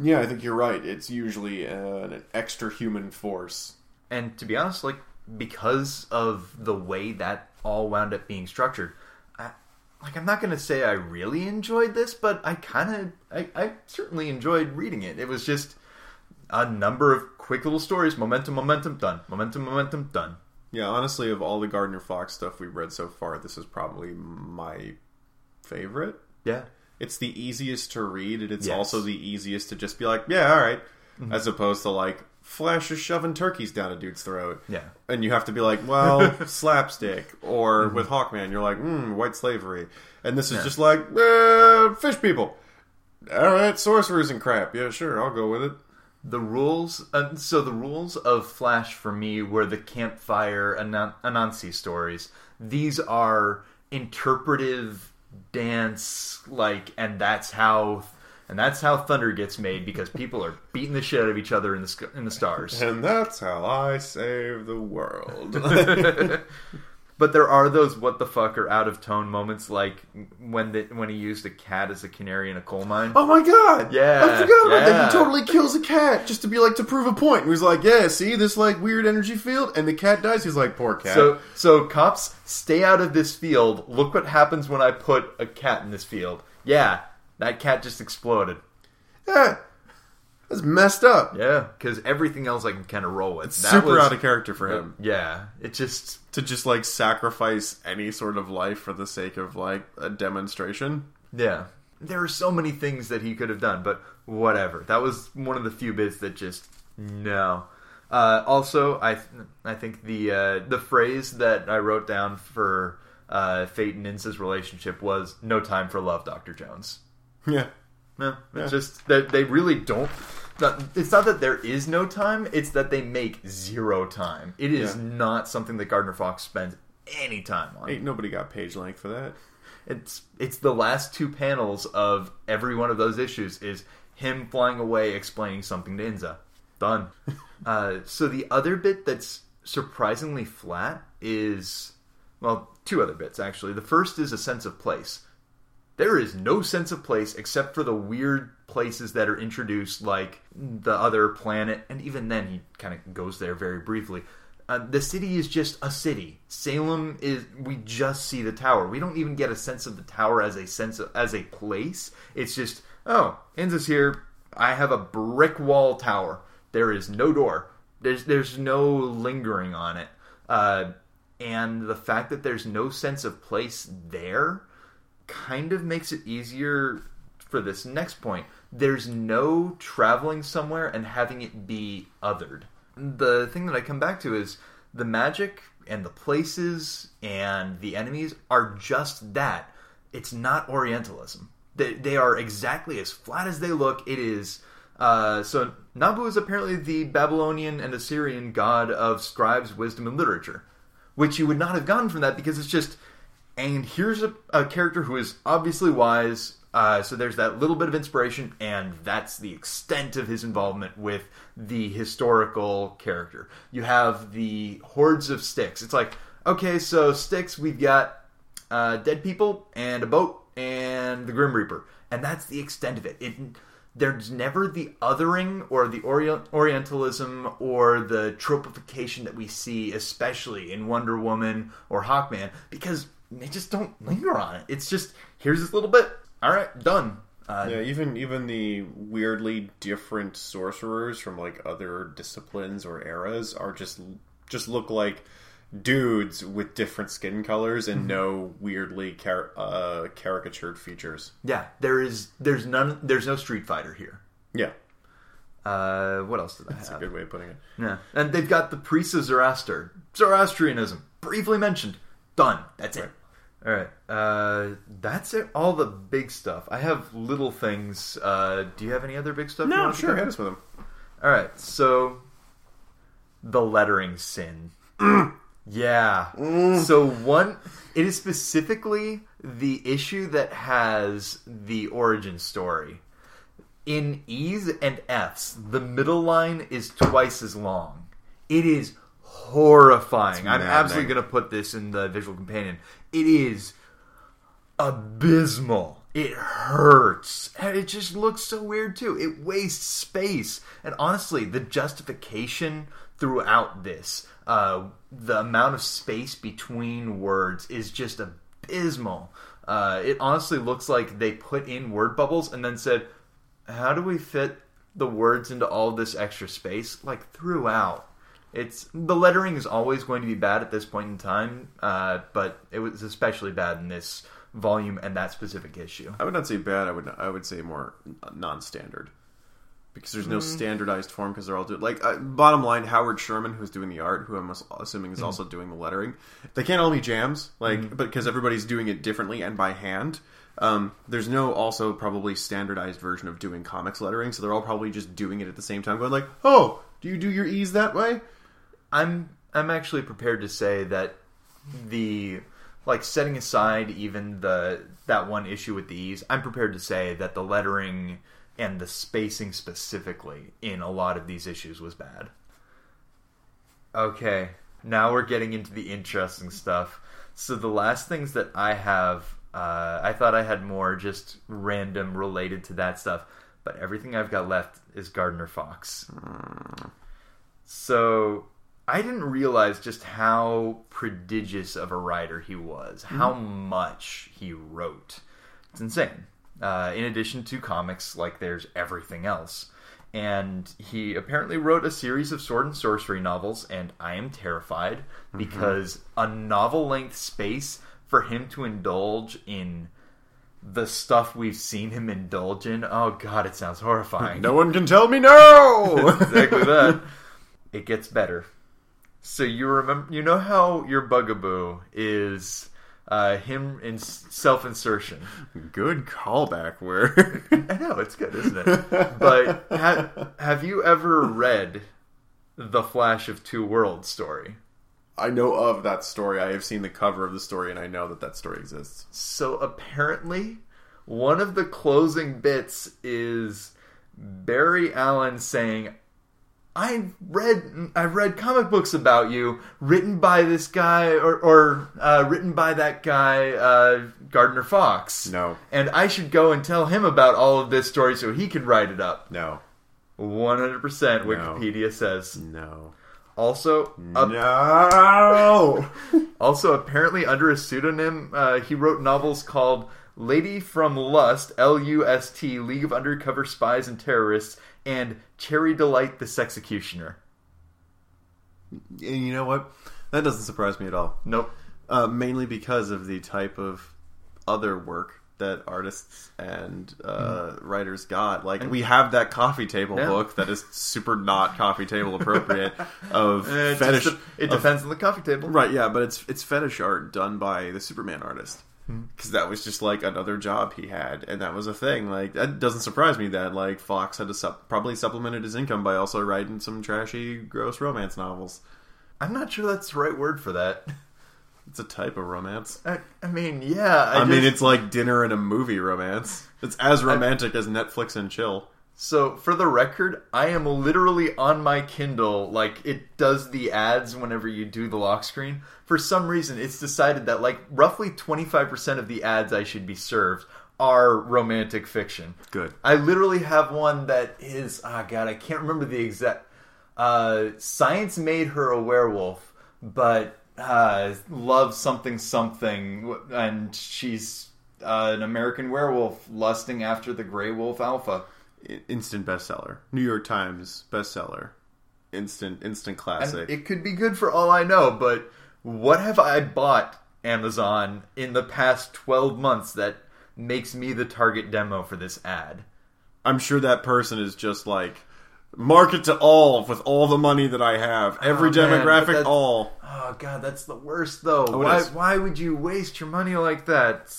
yeah, I think you're right. It's usually an extra human force. And to be honest, like because of the way that all wound up being structured, I'm not going to say I really enjoyed this, but I certainly enjoyed reading it. It was just a number of quick little stories. Momentum, momentum, done. Momentum, momentum, done. Yeah, honestly, of all the Gardner Fox stuff we've read so far, this is probably my favorite. Yeah. It's the easiest to read, and it's also the easiest to just be like, yeah, all right, as opposed to like, Flash is shoving turkeys down a dude's throat. Yeah. And you have to be like, well, slapstick. Or with Hawkman, you're like, white slavery. And this is just like, fish people. All right, sorcerers and crap. Yeah, sure, I'll go with it. The rules... the rules of Flash for me were the campfire Anansi stories. These are interpretive dance, like, and that's how... And that's how thunder gets made, because people are beating the shit out of each other in the stars. And that's how I save the world. But there are those what the fuck are out of tone moments, like when he used a cat as a canary in a coal mine. Oh my god! Yeah, I forgot about that. He totally kills a cat just to prove a point. And he's like, yeah, see this like weird energy field, and the cat dies. He's like, poor cat. So cops, stay out of this field. Look what happens when I put a cat in this field. Yeah. That cat just exploded. Yeah. That's messed up. Yeah. Because everything else I can kind of roll with. It's super out of character for him. Yeah. It just... To just, like, sacrifice any sort of life for the sake of, like, a demonstration. Yeah. There are so many things that he could have done, but whatever. That was one of the few bits that just... No. Also, I think the phrase that I wrote down for Fate and Inza's relationship was, no time for love, Dr. Jones. Yeah. No, it's just that they really don't... It's not that there is no time, it's that they make zero time. It is not something that Gardner Fox spends any time on. Ain't nobody got page length for that. It's the last two panels of every one of those issues is him flying away explaining something to Inza. Done. So the other bit that's surprisingly flat is... Well, two other bits, actually. The first is a sense of place. There is no sense of place except for the weird places that are introduced, like the other planet, and even then he kind of goes there very briefly. The city is just a city. Salem is... We just see the tower. We don't even get a sense of the tower as a place. It's just, oh, Inza's here. I have a brick wall tower. There is no door. There's no lingering on it. And the fact that there's no sense of place there... kind of makes it easier for this next point. There's no traveling somewhere and having it be othered. The thing that I come back to is the magic and the places and the enemies are just that. It's not Orientalism. They are exactly as flat as they look. It is... So Nabu is apparently the Babylonian and Assyrian god of scribes, wisdom, and literature, which you would not have gotten from that because it's just... And here's a character who is obviously wise, so there's that little bit of inspiration, and that's the extent of his involvement with the historical character. You have the hordes of sticks. It's like, okay, so sticks, we've got dead people, and a boat, and the Grim Reaper. And that's the extent of it. There's never the othering or the Orientalism or the tropification that we see, especially in Wonder Woman or Hawkman, because... They just don't linger on it. It's just, here's this little bit. All right, done. Even the weirdly different sorcerers from, like, other disciplines or eras are just look like dudes with different skin colors and no weirdly caricatured features. Yeah, there's no Street Fighter here. Yeah. What else did I have? That's a good way of putting it. Yeah. And they've got the priests of Zoroastrianism, briefly mentioned. Done. That's it. All right. That's it. All the big stuff. I have little things. Do you have any other big stuff? No, sure. Hit us with them. All right. So, the lettering sin. Yeah. So it is specifically the issue that has the origin story. In E's and F's, the middle line is twice as long. It is horrifying. I'm absolutely going to put this in the visual companion. It is abysmal. It hurts. And it just looks so weird, too. It wastes space. And honestly, the justification throughout this, the amount of space between words is just abysmal. It honestly looks like they put in word bubbles and then said, how do we fit the words into all this extra space? Like, throughout. The lettering is always going to be bad at this point in time, but it was especially bad in this volume and that specific issue. I would not say bad. I would say more non-standard. Because there's no standardized form, because they're all doing... Like, bottom line, Howard Sherman, who's doing the art, who I'm assuming is also doing the lettering, they can't all be jams, like, but because everybody's doing it differently and by hand. There's no also probably standardized version of doing comics lettering, so they're all probably just doing it at the same time, going like, oh, do you do your E's that way? I'm actually prepared to say that the... Like, setting aside even that one issue with the E's, I'm prepared to say that the lettering... And the spacing specifically in a lot of these issues was bad. Okay, now we're getting into the interesting stuff. So the last things that I have, I thought I had more just random related to that stuff. But everything I've got left is Gardner Fox. So I didn't realize just how prodigious of a writer he was. How much he wrote. It's insane. In addition to comics, like, there's everything else. And he apparently wrote a series of sword and sorcery novels, and I am terrified because a novel-length space for him to indulge in the stuff we've seen him indulge in, oh god, it sounds horrifying. No one can tell me no! Exactly that. It gets better. So you remember, you know how your bugaboo is... him in self-insertion. Good callback word. I know, it's good, isn't it? But have you ever read the Flash of Two Worlds story? I know of that story. I have seen the cover of the story, and I know that story exists. So apparently, one of the closing bits is Barry Allen saying, I've read comic books about you, written by this guy, or written by that guy, Gardner Fox. No. And I should go and tell him about all of this story so he could write it up. No. 100% Wikipedia says. No. Also... No! Also, apparently under a pseudonym, he wrote novels called Lady from Lust, L-U-S-T, League of Undercover Spies and Terrorists, and Cherry Delight the Sexecutioner. And you know what? That doesn't surprise me at all. Nope. Mainly because of the type of other work that artists and writers got. Like, we have that coffee table book that is super not coffee table appropriate of fetish. It depends on the coffee table. Right, yeah, but it's fetish art done by the Superman artist. Because that was just, like, another job he had. And that was a thing. Like, that doesn't surprise me that, like, Fox had to probably supplemented his income by also writing some trashy, gross romance novels. I'm not sure that's the right word for that. It's a type of romance. I mean, yeah. I mean, it's like dinner and a movie romance. It's as romantic as Netflix and chill. So, for the record, I am literally on my Kindle. Like, it does the ads whenever you do the lock screen. For some reason, it's decided that, like, roughly 25% of the ads I should be served are romantic fiction. Good. I literally have one that is... Ah, oh god, I can't remember the exact... Science made her a werewolf, but loves something, and she's an American werewolf lusting after the gray wolf alpha. Instant bestseller. New York Times bestseller. Instant classic. And it could be good for all I know, but... What have I bought, Amazon, in the past 12 months that makes me the target demo for this ad? I'm sure that person is just like, market to all with all the money that I have. Every demographic, all. Oh, God, that's the worst, though. Oh, why would you waste your money like that?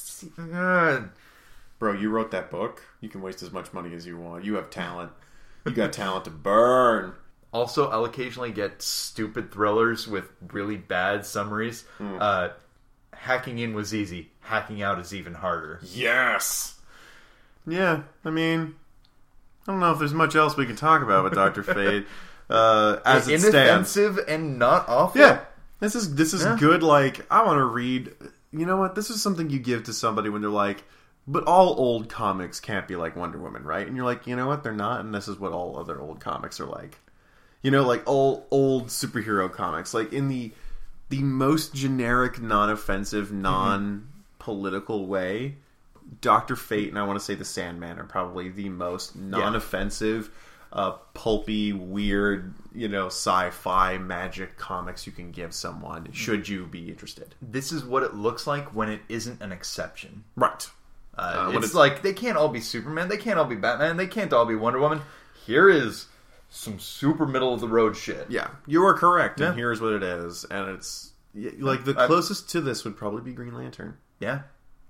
Bro, you wrote that book. You can waste as much money as you want. You have talent. You got talent to burn. Also, I'll occasionally get stupid thrillers with really bad summaries. Hacking in was easy. Hacking out is even harder. Yes! Yeah, I mean... I don't know if there's much else we can talk about with Dr. Fate as it stands. Inoffensive and not awful. Yeah, this is good. Like, I want to read. You know what? This is something you give to somebody when they're like, but all old comics can't be like Wonder Woman, right? And you're like, you know what? They're not, and this is what all other old comics are like. You know, like all old superhero comics, like in the most generic, non-offensive, non-political way. Dr. Fate and I want to say the Sandman are probably the most non-offensive, pulpy, weird, you know, sci-fi magic comics you can give someone, should you be interested. This is what it looks like when it isn't an exception. Right. It's like, they can't all be Superman, they can't all be Batman, they can't all be Wonder Woman. Here is some super middle-of-the-road shit. Yeah, you are correct, and here's what it is. And it's, like, the closest to this would probably be Green Lantern. Yeah.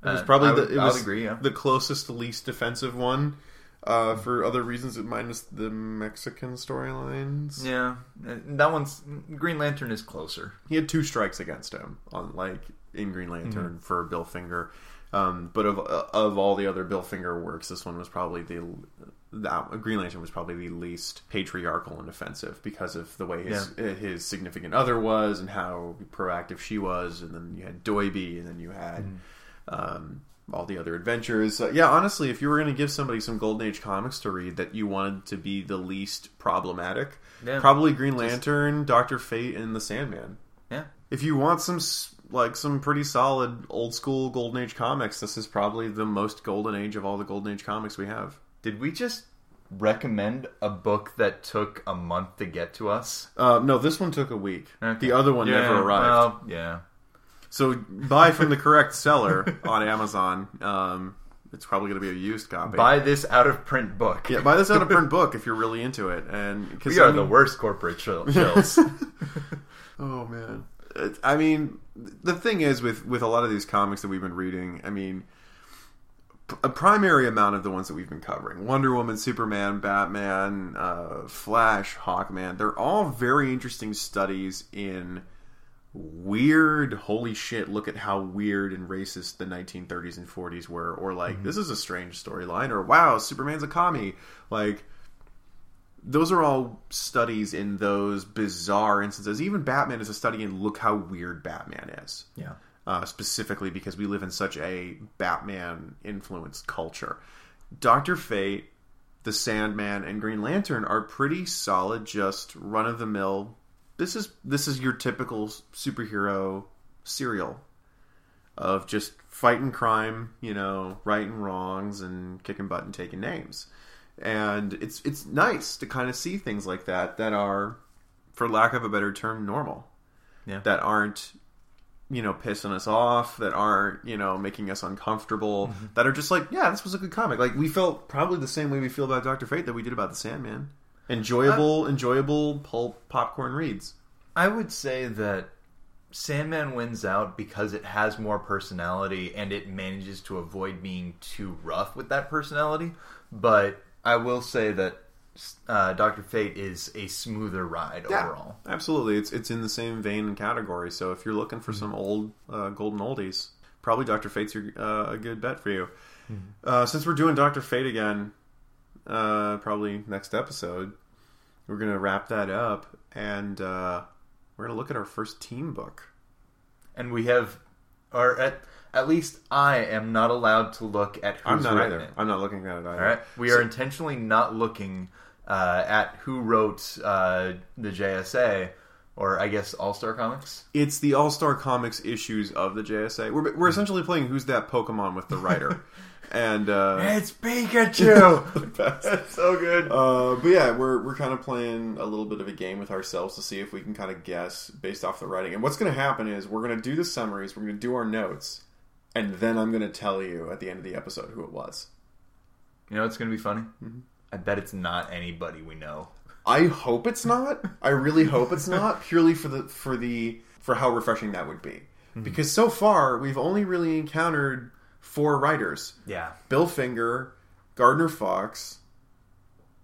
It was probably the closest, least offensive one. For other reasons, minus the Mexican storylines. Yeah, that one's Green Lantern is closer. He had 2 strikes against him in Green Lantern for Bill Finger. But of all the other Bill Finger works, this one was probably Green Lantern was probably the least patriarchal and offensive because of the way his significant other was and how proactive she was. And then you had Doiby, and then you had. All the other adventures. Honestly, if you were going to give somebody some Golden Age comics to read that you wanted to be the least problematic, probably Green Lantern, Dr. Fate, and the Sandman. Yeah. If you want some pretty solid old school Golden Age comics, this is probably the most Golden Age of all the Golden Age comics we have. Did we just recommend a book that took a month to get to us? No, this one took a week. Okay. The other one never arrived. Well, yeah. So buy from the correct seller on Amazon. It's probably going to be a used copy. Buy this out-of-print book. Yeah, buy this out-of-print book if you're really into it. And we are the worst corporate chills. Oh, man. I mean, the thing is, with a lot of these comics that we've been reading, I mean, a primary amount of the ones that we've been covering, Wonder Woman, Superman, Batman, Flash, Hawkman, they're all very interesting studies in... weird, holy shit, look at how weird and racist the 1930s and 40s were, or like, this is a strange storyline, or wow, Superman's a commie. Like, those are all studies in those bizarre instances. Even Batman is a study in look how weird Batman is. Yeah. Specifically because we live in such a Batman-influenced culture. Dr. Fate, the Sandman, and Green Lantern are pretty solid, just run-of-the-mill. This is your typical superhero serial of just fighting crime, you know, right and wrongs and kicking butt and taking names. And it's nice to kind of see things like that are, for lack of a better term, normal. Yeah. That aren't, you know, pissing us off, that aren't, you know, making us uncomfortable, that are just like, yeah, this was a good comic. Like, we felt probably the same way we feel about Dr. Fate that we did about the Sandman. Enjoyable pulp popcorn reads. I would say that Sandman wins out because it has more personality and it manages to avoid being too rough with that personality. But I will say that Dr. Fate is a smoother ride overall. Absolutely. It's in the same vein and category. So if you're looking for some old golden oldies, probably Dr. Fate's a good bet for you. Since we're doing Dr. Fate again... probably next episode we're gonna wrap that up, and we're gonna look at our first team book, and we have, or at least I am not allowed to look at who's written it. I'm not looking at it either. All right, we are intentionally not looking at who wrote the JSA, or I guess All-Star Comics. It's the All-Star Comics issues of the JSA. We're essentially playing Who's That Pokemon with the writer. And it's Pikachu. That's so good. But yeah, we're kind of playing a little bit of a game with ourselves to see if we can kind of guess based off the writing. And what's going to happen is we're going to do the summaries, we're going to do our notes, and then I'm going to tell you at the end of the episode who it was. You know, it's going to be funny. I bet it's not anybody we know. I hope it's not. I really hope it's not. Purely for how refreshing that would be, because so far we've only really encountered 4 writers. Yeah. Bill Finger, Gardner Fox.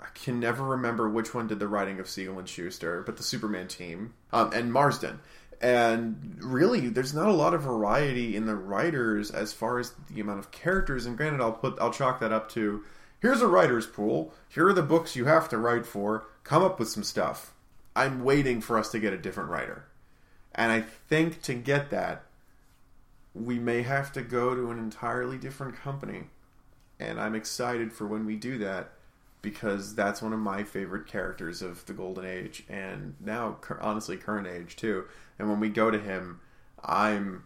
I can never remember which one did the writing of Siegel and Schuster, but the Superman team. And Marsden. And really, there's not a lot of variety in the writers as far as the amount of characters. And granted, I'll chalk that up to... here's a writer's pool. Here are the books you have to write for. Come up with some stuff. I'm waiting for us to get a different writer. And I think to get that, we may have to go to an entirely different company. And I'm excited for when we do that, because that's one of my favorite characters of the Golden Age, and now, honestly, current age, too. And when we go to him, I'm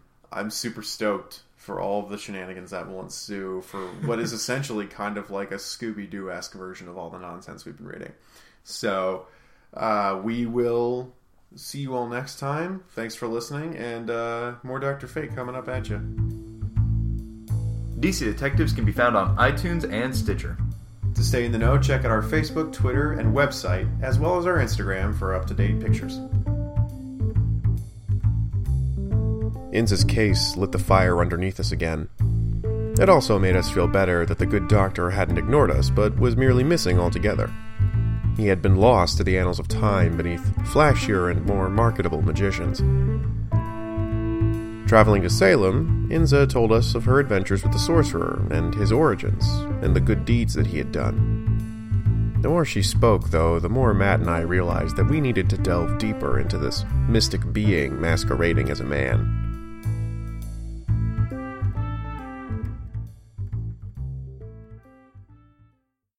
super stoked for all of the shenanigans that will ensue for what is essentially kind of like a Scooby-Doo-esque version of all the nonsense we've been reading. So, we will see you all next time. Thanks for listening, and more Dr. Fate coming up at you. DC Detectives can be found on iTunes and Stitcher. To stay in the know, check out our Facebook, Twitter, and website, as well as our Instagram for up-to-date pictures. Inza's case lit the fire underneath us again. It also made us feel better that the good doctor hadn't ignored us, but was merely missing altogether. He had been lost to the annals of time beneath flashier and more marketable magicians. Traveling to Salem, Inza told us of her adventures with the sorcerer and his origins, and the good deeds that he had done. The more she spoke, though, the more Matt and I realized that we needed to delve deeper into this mystic being masquerading as a man.